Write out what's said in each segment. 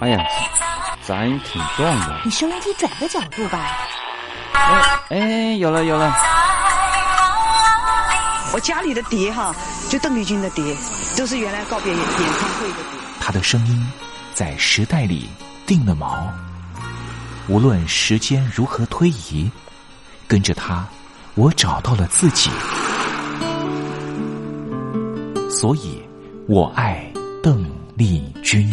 哎呀，杂音挺重的。你收音机转个角度吧。哎，有了。我家里的碟哈，就邓丽君的碟，都是原来告别演唱会的碟。她的声音在时代里定了锚，无论时间如何推移，跟着她，我找到了自己。所以，我爱邓丽君。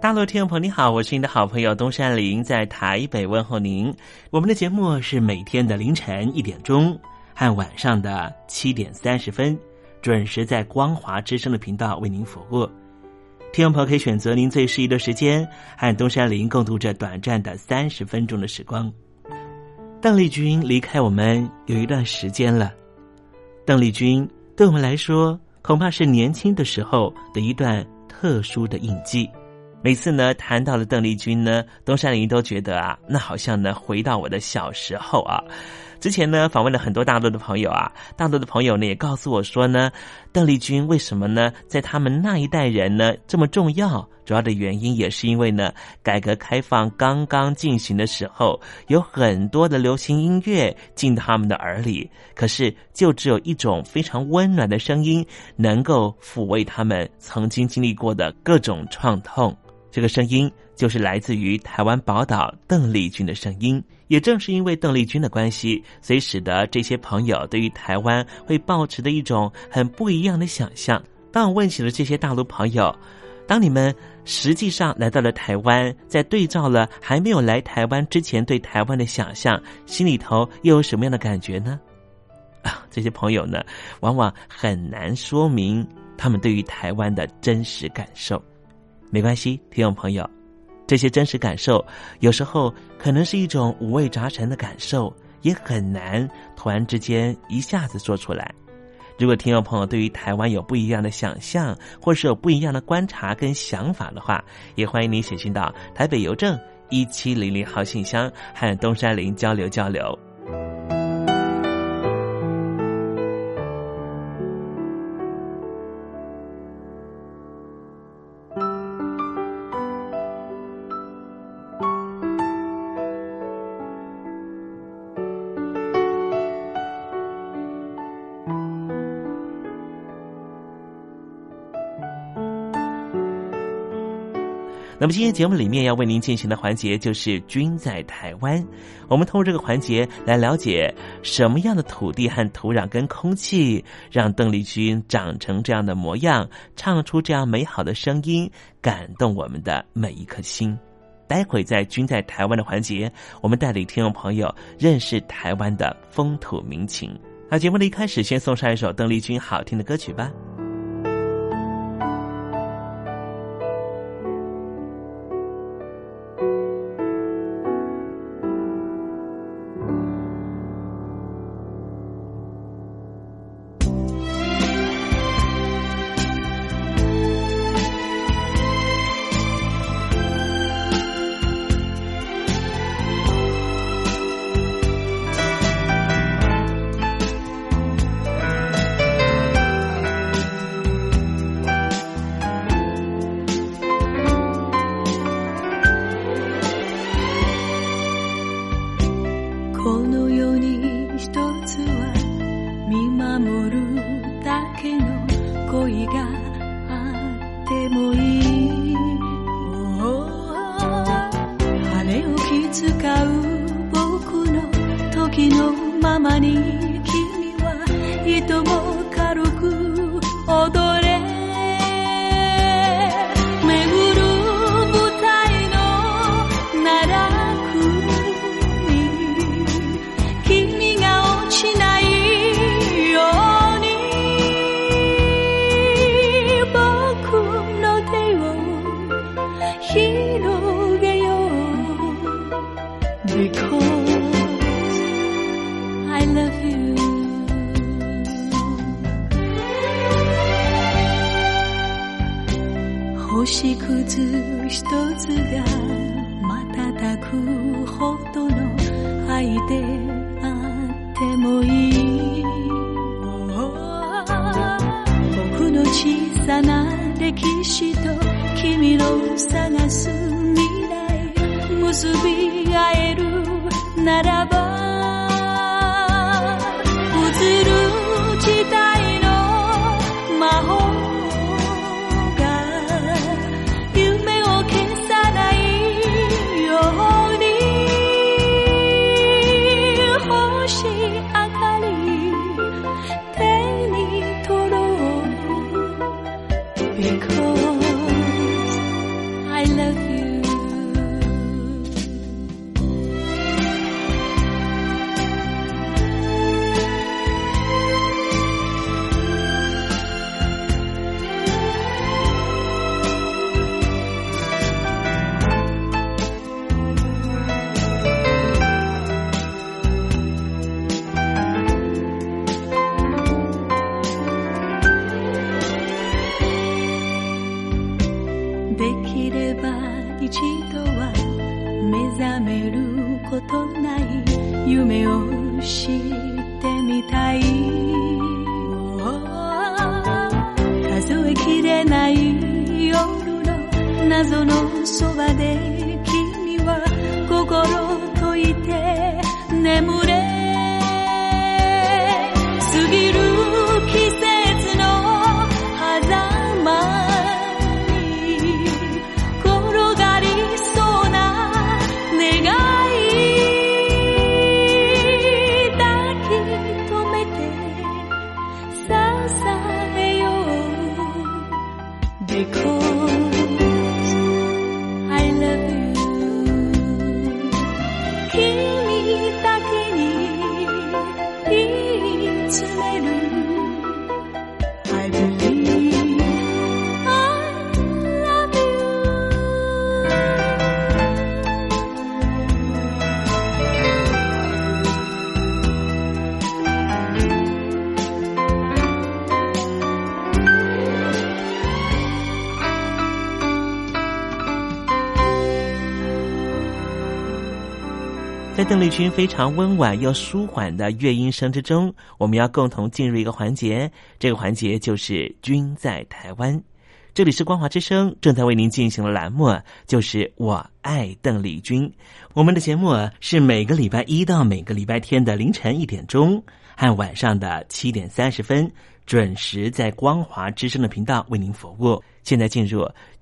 大陆听众朋友你好，我是您的好朋友东山林，在台北问候您。我们的节目是每天的凌晨1点钟和晚上的7点30分准时在光华之声的频道为您服务。听众朋友可以选择您最适宜的时间，和东山林共度这短暂的30分钟的时光。邓丽君离开我们有一段时间了，邓丽君对我们来说恐怕是年轻的时候的一段特殊的印记。每次呢谈到了邓丽君呢，东山林都觉得啊，那好像呢回到我的小时候啊。之前呢访问了很多大陆的朋友啊，大陆的朋友呢也告诉我说呢，邓丽君为什么呢在他们那一代人呢这么重要，主要的原因也是因为呢改革开放刚刚进行的时候，有很多的流行音乐进到他们的耳里，可是就只有一种非常温暖的声音能够抚慰他们曾经经历过的各种创痛。这个声音就是来自于台湾宝岛邓丽君的声音。也正是因为邓丽君的关系，所以使得这些朋友对于台湾会抱持的一种很不一样的想象。当我问起了这些大陆朋友，当你们实际上来到了台湾，在对照了还没有来台湾之前对台湾的想象，心里头又有什么样的感觉呢？这些朋友呢，往往很难说明他们对于台湾的真实感受。没关系，听众朋友，这些真实感受有时候可能是一种五味杂陈的感受，也很难突然之间一下子说出来。如果听众朋友对于台湾有不一样的想象，或是有不一样的观察跟想法的话，也欢迎您写信到台北邮政1700号信箱，和东山林交流。那么今天节目里面要为您进行的环节就是君在台湾，我们通过这个环节来了解什么样的土地和土壤跟空气让邓丽君长成这样的模样，唱出这样美好的声音，感动我们的每一颗心。待会在君在台湾的环节，我们带领听众朋友认识台湾的风土民情。那节目的一开始先送上一首邓丽君好听的歌曲吧。守るだけの恋があってもいい、羽を気遣う僕の時のままに君はいとも軽く踊れ、星屑一つが瞬くほどの愛であってもいい、僕の小さな歴史と君の探す未来、結び合えるならば、映る時代の魔法夢を知ってみたい、数えきれない夜の謎のそばで君は心といて眠れ、過ぎる季節の狭間に転がりそうな願い、在邓丽君非常温婉又舒缓的乐音声之中，我们要共同进入一个环节，这个环节就是君在台湾。这里是光华之声正在为您进行的栏目就是我爱邓丽君。我们的节目是每个礼拜一到每个礼拜天的凌晨1点钟和晚上的7点30分准时在光华之声的频道为您服务。现在进入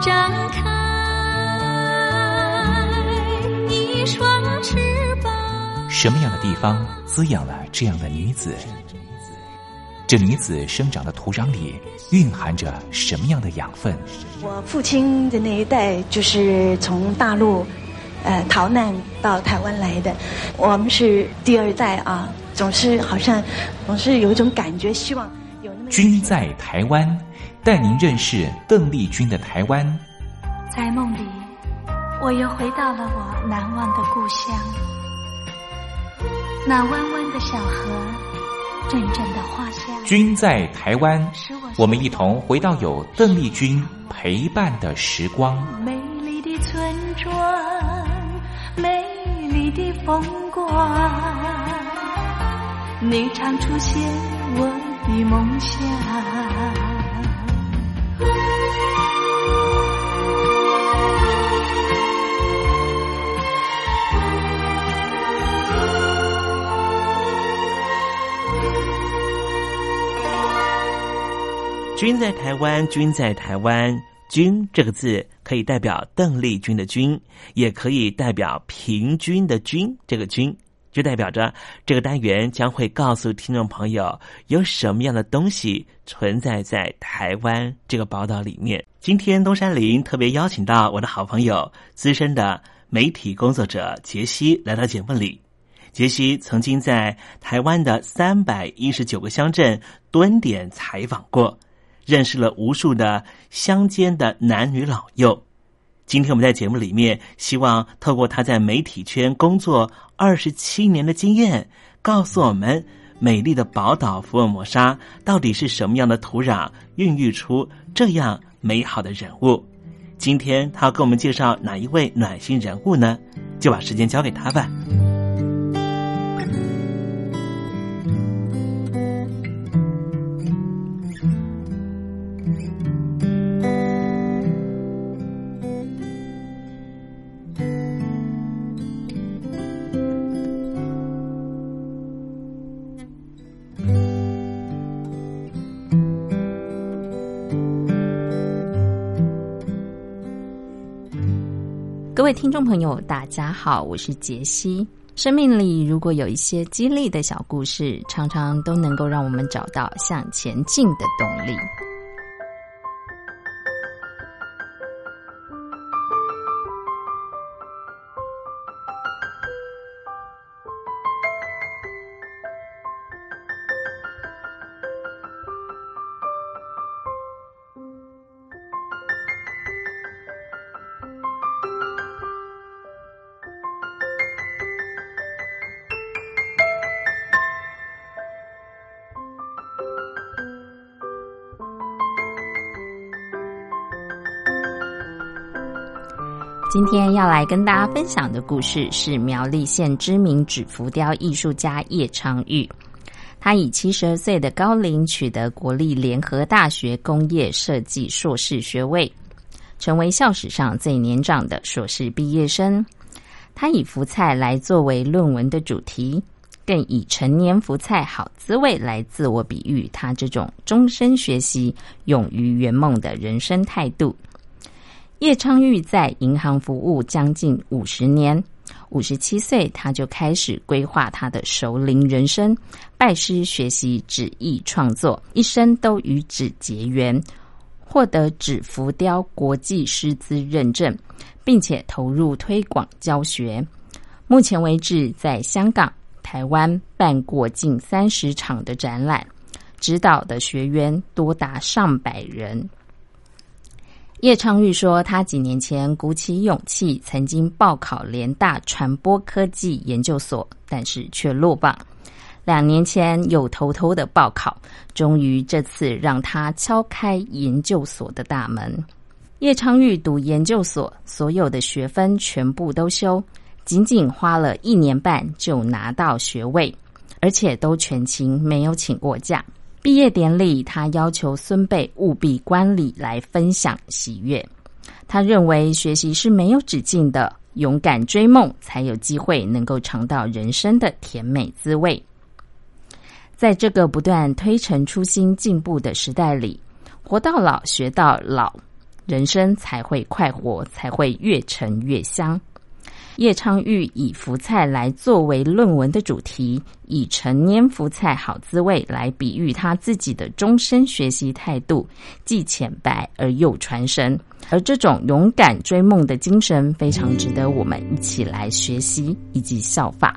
张开一双翅膀，什么样的地方滋养了这样的女子？这女子生长的土壤里蕴含着什么样的养分？我父亲的那一代就是从大陆逃难到台湾来的，我们是第二代啊，好像总是有一种感觉，希望有那么。君在台湾带您认识邓丽君的台湾。在梦里，我又回到了我难忘的故乡。那弯弯的小河，阵阵的花香。君在台湾，我们一同回到有邓丽君陪伴的时光。美丽的村庄，美丽的风光，你常出现我的梦想。君在台湾，君在台湾，君这个字可以代表邓丽君的君，也可以代表平均的均，这个君就代表着这个单元将会告诉听众朋友有什么样的东西存在在台湾这个宝岛里面。今天东山林特别邀请到我的好朋友资深的媒体工作者杰西来到节目里。杰西曾经在台湾的319个乡镇蹲点采访过，认识了无数的乡间的男女老幼。今天我们在节目里面希望透过他在媒体圈工作27年的经验，告诉我们美丽的宝岛福尔摩沙到底是什么样的土壤孕育出这样美好的人物。今天他要给我们介绍哪一位暖心人物呢？就把时间交给他吧。各位听众朋友大家好，我是杰西。生命里如果有一些激励的小故事，常常都能够让我们找到向前进的动力。今天要来跟大家分享的故事是苗栗县知名纸浮雕艺术家叶昌钰，他以72岁的高龄取得国立联合大学工业设计硕士学位，成为校史上最年长的硕士毕业生。他以福菜来作为论文的主题，更以陈年福菜好滋味来自我比喻他这种终身学习、勇于圆梦的人生态度。叶昌钰在银行服务将近50年，57岁他就开始规划他的熟龄人生，拜师学习纸艺创作，一生都与纸结缘，获得纸浮雕国际师资认证，并且投入推广教学。目前为止，在香港、台湾办过近30场的展览，指导的学员多达100人。叶昌钰说，他几年前鼓起勇气曾经报考联大传播科技研究所，但是却落榜。2年前又偷偷的报考，终于这次让他敲开研究所的大门。叶昌钰读研究所，所有的学分全部都修，仅仅花了1年半就拿到学位，而且都全勤，没有请过假。毕业典礼，他要求孙辈务必观礼来分享喜悦。他认为学习是没有止境的，勇敢追梦才有机会能够尝到人生的甜美滋味。在这个不断推陈出新进步的时代里，活到老学到老，人生才会快活，才会越陈越香。叶昌钰以福菜来作为论文的主题，以陈年福菜好滋味来比喻他自己的终身学习态度，既浅白而又传神。而这种勇敢追梦的精神非常值得我们一起来学习以及效法。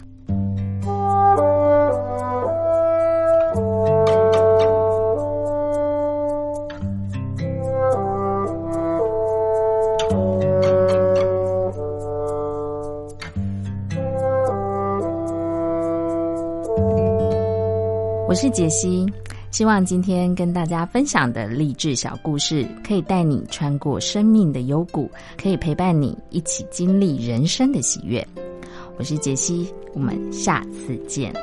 我是杰西，希望今天跟大家分享的励志小故事可以带你穿过生命的幽谷，可以陪伴你一起经历人生的喜悦。我是杰西，我们下次见。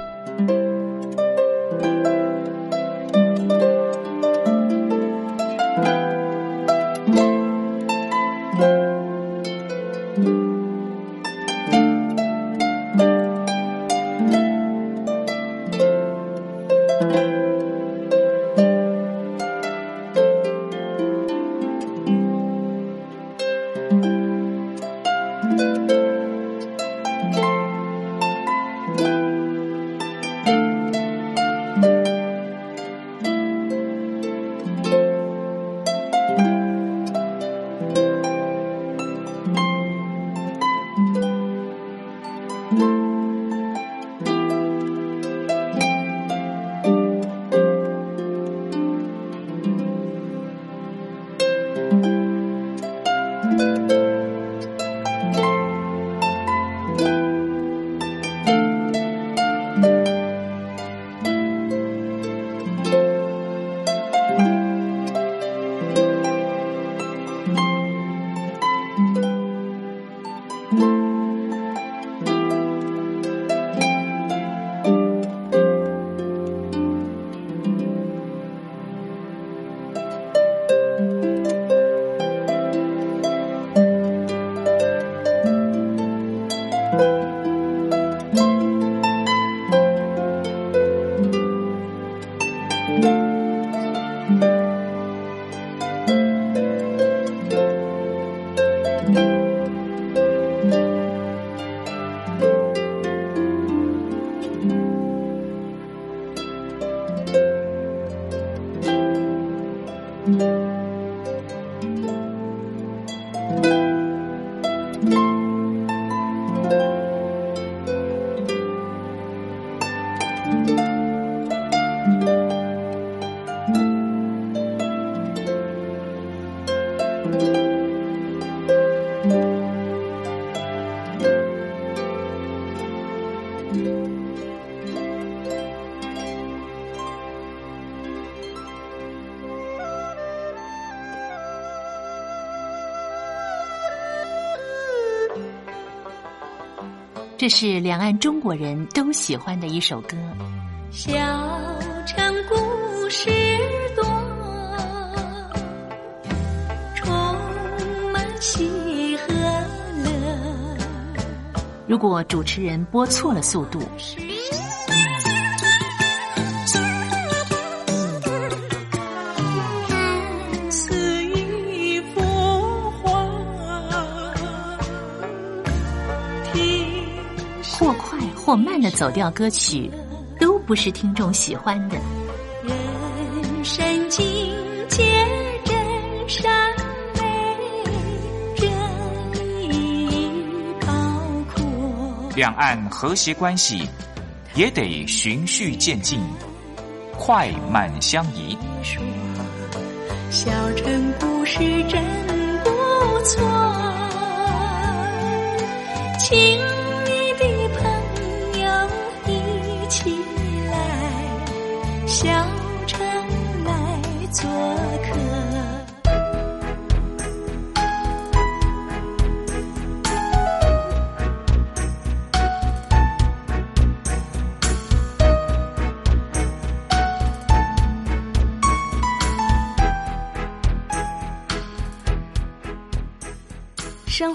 这是两岸中国人都喜欢的一首歌。小城故事多，充满喜和乐。如果主持人播错了速度，或慢的走调歌曲都不是听众喜欢的。人生境界真善美，真意包括两岸和谐关系，也得循序渐进，快慢相宜。小城故事真不错，请小城来做客。生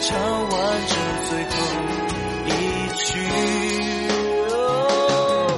唱完这最后一曲，哦，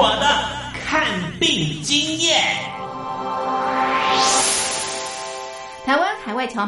我的看病经验。台湾海外侨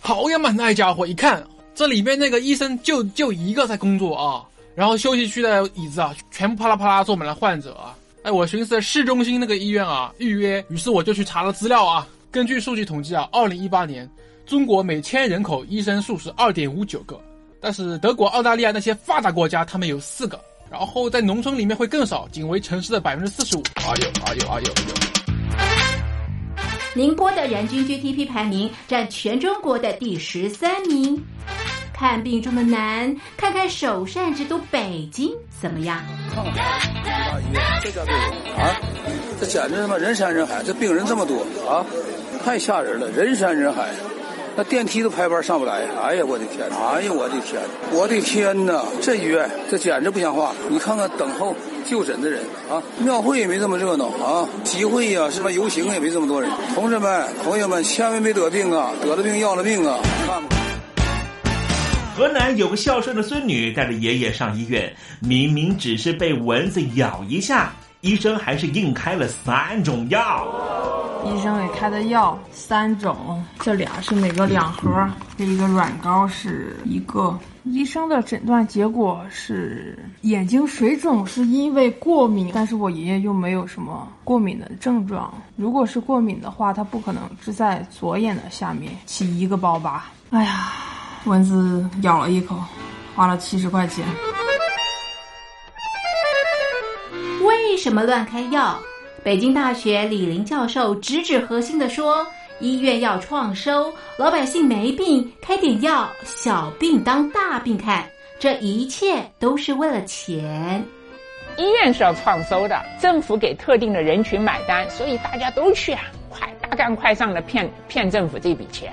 好呀嘛，那家伙一看，这里面那个医生就一个在工作啊，然后休息区的椅子啊，全部啪啦啪啦坐满了患者啊。哎，我寻思市中心那个医院啊预约，于是我就去查了资料啊。根据数据统计啊，2018年中国每千人口医生数是 2.59 个，但是德国、澳大利亚那些发达国家他们有4个，然后在农村里面会更少，仅为城市的 45%。哎呦。宁波的人均 GDP 排名占全中国的第13名。看病这么难，看看首善之都北京怎么样？哎呀，这家病啊，这简直他妈人山人海，这病人这么多啊，太吓人了，人山人海，那电梯都排班上不来。哎呀，我的天！哎呀，我的天哪！这医院这简直不像话！你看看等候就诊的人啊，庙会也没这么热闹啊，集会呀、是吧？游行也没这么多人。同志们、朋友们，千万别得病啊！得了病要了命啊！看吧。河南有个孝顺的孙女带着爷爷上医院，明明只是被蚊子咬一下，医生还是硬开了3种药。医生给开的药3种，这俩是每个2盒，这一个软膏是1个。医生的诊断结果是眼睛水肿是因为过敏，但是我爷爷又没有什么过敏的症状，如果是过敏的话，他不可能只在左眼的下面起一个包疤。哎呀，蚊子咬了一口，花了70块钱。为什么乱开药？北京大学李林教授直指核心的说，医院要创收，老百姓没病开点药，小病当大病看，这一切都是为了钱。医院是要创收的，政府给特定的人群买单，所以大家都去啊，快大干快上的骗政府这笔钱。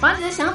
把你的想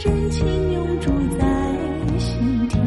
真情永驻在心田。